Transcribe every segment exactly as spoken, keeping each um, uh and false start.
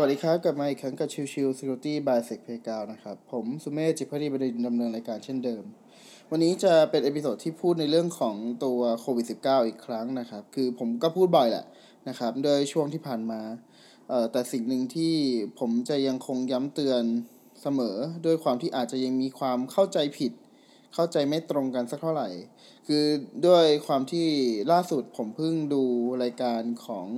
สวัสดีครับกลับมาอีกครั้งกับชิวชิว Security by Sec Playground นะครับผมสุเมธจิพฤดีบดินดำเนินรายการเช่นเดิมวันนี้จะเป็นเอพิโซดที่พูดในเรื่องของตัวโควิด สิบเก้า อีกครั้งนะครับคือผมก็พูดบ่อยแหละนะครับโดยช่วงที่ผ่านมาเอ่อแต่สิ่งหนึ่งที่ผมจะยังคงย้ำเตือนเสมอด้วยความที่อาจจะยังมีความเข้าใจผิดเข้าใจไม่ตรงกันสักเท่าไหร่คือด้วยความที่ล่าสุดผมเพิ่งดูรายการของ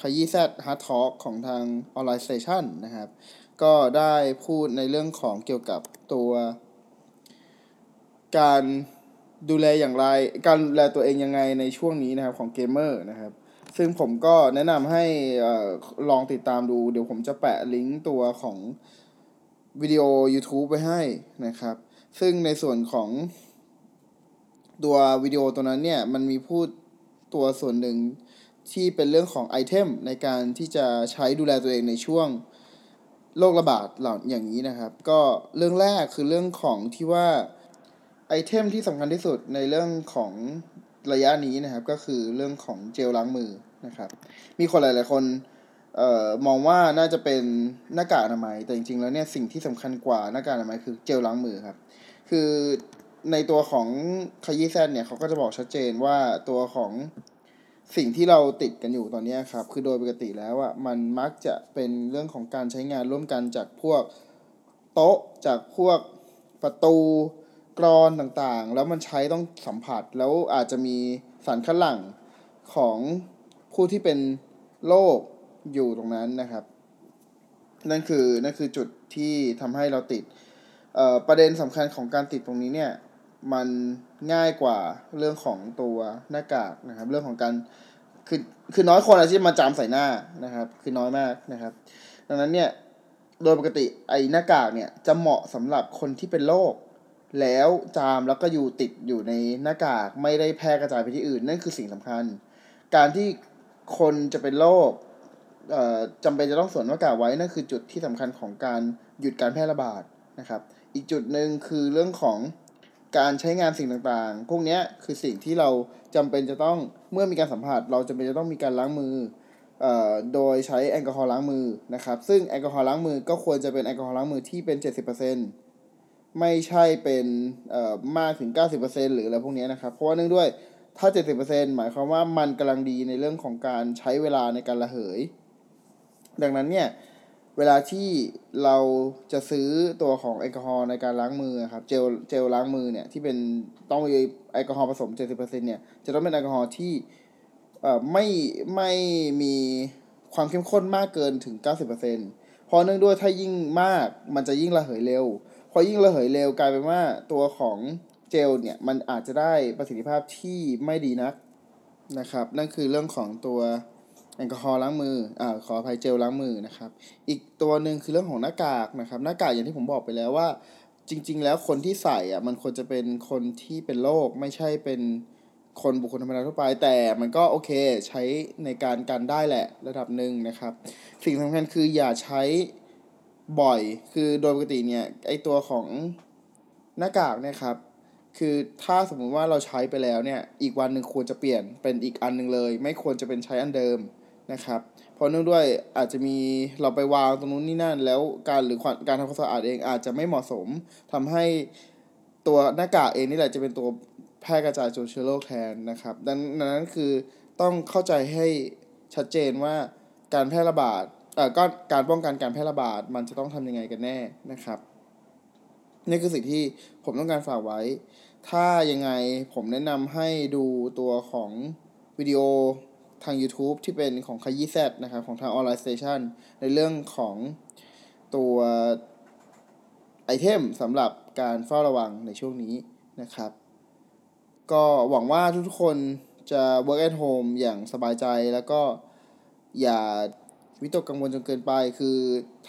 Khayizat Hard Talk ของทาง Online Station นะครับก็ได้พูดในเรื่องของเกี่ยวกับตัวการดูแลอย่างไรการดูแลตัวเองยังไงในช่วงนี้นะครับของเกมเมอร์นะครับซึ่งผมก็แนะนำให้เอ่อลองติดตามดูเดี๋ยวผมจะแปะลิงก์ตัวของวิดีโอ YouTube ไว้ให้นะครับซึ่งในส่วนของตัววิดีโอตัวนั้นเนี่ยมันมีพูดตัวส่วนหนึ่งที่เป็นเรื่องของไอเทมในการที่จะใช้ดูแลตัวเองในช่วงโรคระบาดเหล่าอย่างนี้นะครับก็เรื่องแรกคือเรื่องของที่ว่าไอเทมที่สำคัญที่สุดในเรื่องของระยะนี้นะครับก็คือเรื่องของเจลล้างมือนะครับมีคนหลายๆคนเอ่อมองว่าน่าจะเป็นหน้ากากอนามัยแต่จริงๆแล้วเนี่ยสิ่งที่สำคัญกว่าหน้ากากอนามัยคือเจลล้างมือครับคือในตัวของKhayizatเนี่ยเขาก็จะบอกชัดเจนว่าตัวของสิ่งที่เราติดกันอยู่ตอนนี้ครับคือโดยปกติแล้วอ่ะมันมักจะเป็นเรื่องของการใช้งานร่วมกันจากพวกโต๊ะจากพวกประตูกรอนต่างๆแล้วมันใช้ต้องสัมผัสแล้วอาจจะมีสารคัดหลั่งของผู้ที่เป็นโรคอยู่ตรงนั้นนะครับนั่นคือนั่นคือจุดที่ทำให้เราติดเอ่อประเด็นสำคัญของการติดตรงนี้เนี่ยมันง่ายกว่าเรื่องของตัวหน้ากากนะครับเรื่องของการคือคือน้อยคนที่มาจามใส่หน้านะครับคือน้อยมากนะครับดังนั้นเนี่ยโดยปกติไอ้หน้ากากเนี่ยจะเหมาะสำหรับคนที่เป็นโรคแล้วจามแล้วก็อยู่ติดอยู่ในหน้ากากไม่ได้แพร่กระจายไปที่อื่นนั่นคือสิ่งสำคัญการที่คนจะเป็นโรคเอ่อจำเป็นจะต้องสวมหน้ากากไว้นั่นคือจุดที่สำคัญของการหยุดการแพร่ระบาดนะครับอีกจุดนึงคือเรื่องของการใช้งานสิ่งต่างๆพวกนี้คือสิ่งที่เราจำเป็นจะต้องเมื่อมีการสัมผัสเราจำเป็นจะต้องมีการล้างมือเอ่อโดยใช้แอลกอฮอล์ล้างมือนะครับซึ่งแอลกอฮอล์ล้างมือก็ควรจะเป็นแอลกอฮอล์ล้างมือที่เป็น เจ็ดสิบเปอร์เซ็นต์ ไม่ใช่เป็นเอ่อมากถึง เก้าสิบเปอร์เซ็นต์ หรืออะไรพวกนี้นะครับเพราะว่าเนื่องด้วยถ้า เจ็ดสิบเปอร์เซ็นต์ หมายความว่ามันกำลังดีในเรื่องของการใช้เวลาในการระเหยดังนั้นเนี่ยเวลาที่เราจะซื้อตัวของแอลกอฮอล์ในการล้างมือครับเจลเจลล้างมือเนี่ยที่เป็นต้องมีแอลกอฮอล์ผสม เจ็ดสิบเปอร์เซ็นต์ เนี่ยจะต้องเป็นแอลกอฮอล์ที่เอ่อไม่ไม่มีความเข้มข้นมากเกินถึง เก้าสิบเปอร์เซ็นต์ เพราะเนื่องด้วยถ้ายิ่งมากมันจะยิ่งระเหยเร็วพอยิ่งระเหยเร็วกลายเป็นว่าตัวของเจลเนี่ยมันอาจจะได้ประสิทธิภาพที่ไม่ดีนักนะครับนั่นคือเรื่องของตัวแอลกอฮอล์ล้างมืออ่าขออภัยเจลล้างมือนะครับอีกตัวนึงคือเรื่องของหน้ากากนะครับหน้ากากอย่างที่ผมบอกไปแล้วว่าจริงๆแล้วคนที่ใส่อ่ะมันควรจะเป็นคนที่เป็นโรคไม่ใช่เป็นคนบุคคลธรรมดาทั่วไปแต่มันก็โอเคใช้ในการกันได้แหละระดับนึงนะครับสิ่งสำคัญคืออย่าใช้บ่อยคือโดยปกติเนี่ยไอ้ตัวของหน้ากากเนี่ยครับคือถ้าสมมุติว่าเราใช้ไปแล้วเนี่ยอีกวันนึงควรจะเปลี่ยนเป็นอีกอันนึงเลยไม่ควรจะเป็นใช้อันเดิมนะครับเพราะเนื่องด้วยอาจจะมีเราไปวางตรงนู้นนี่นั่นแล้วการหรือการทำความสะอาดเองอาจจะไม่เหมาะสมทำให้ตัวหน้ากากเองนี่แหละจะเป็นตัวแพร่กระจายเชื้อโรคแทนนะครับดังนั้นคือต้องเข้าใจให้ชัดเจนว่าการแพร่ระบาดเอ่อก็การป้องกันการแพร่ระบาดมันจะต้องทำยังไงกันแน่นะครับนี่คือสิ่งที่ผมต้องการฝากไว้ถ้ายังไงผมแนะนำให้ดูตัวของวิดีโอทาง YouTube ที่เป็นของ Khayizat นะครับของทาง Online Station ในเรื่องของตัวไอเทมสำหรับการเฝ้าระวังในช่วงนี้นะครับก็หวังว่าทุกคนจะ work at home อย่างสบายใจแล้วก็อย่าวิตกกังวลจนเกินไปคือ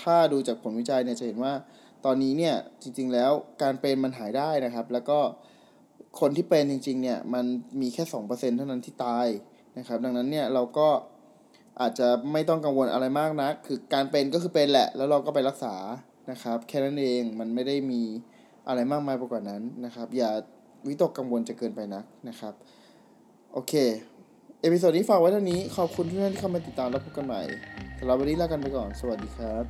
ถ้าดูจากผลวิจัยเนี่ยจะเห็นว่าตอนนี้เนี่ยจริงๆแล้วการเป็นมันหายได้นะครับแล้วก็คนที่เป็นจริงๆเนี่ยมันมีแค่ สองเปอร์เซ็นต์ เท่านั้นที่ตายนะครับดังนั้นเนี่ยเราก็อาจจะไม่ต้องกังวลอะไรมากนะคือการเป็นก็คือเป็นแหละแล้วเราก็ไปรักษานะครับแค่นั้นเองมันไม่ได้มีอะไรมากมายไปกว่านั้นนะครับอย่าวิตกกังวลจะเกินไปนักนะครับโอเคเอพิโซดนี้ฝากไว้เท่านี้ขอบคุณทุกท่านที่เข้ามาติดตามและพบกันใหม่ สำหรับวันนี้ลากันไปก่อนสวัสดีครับ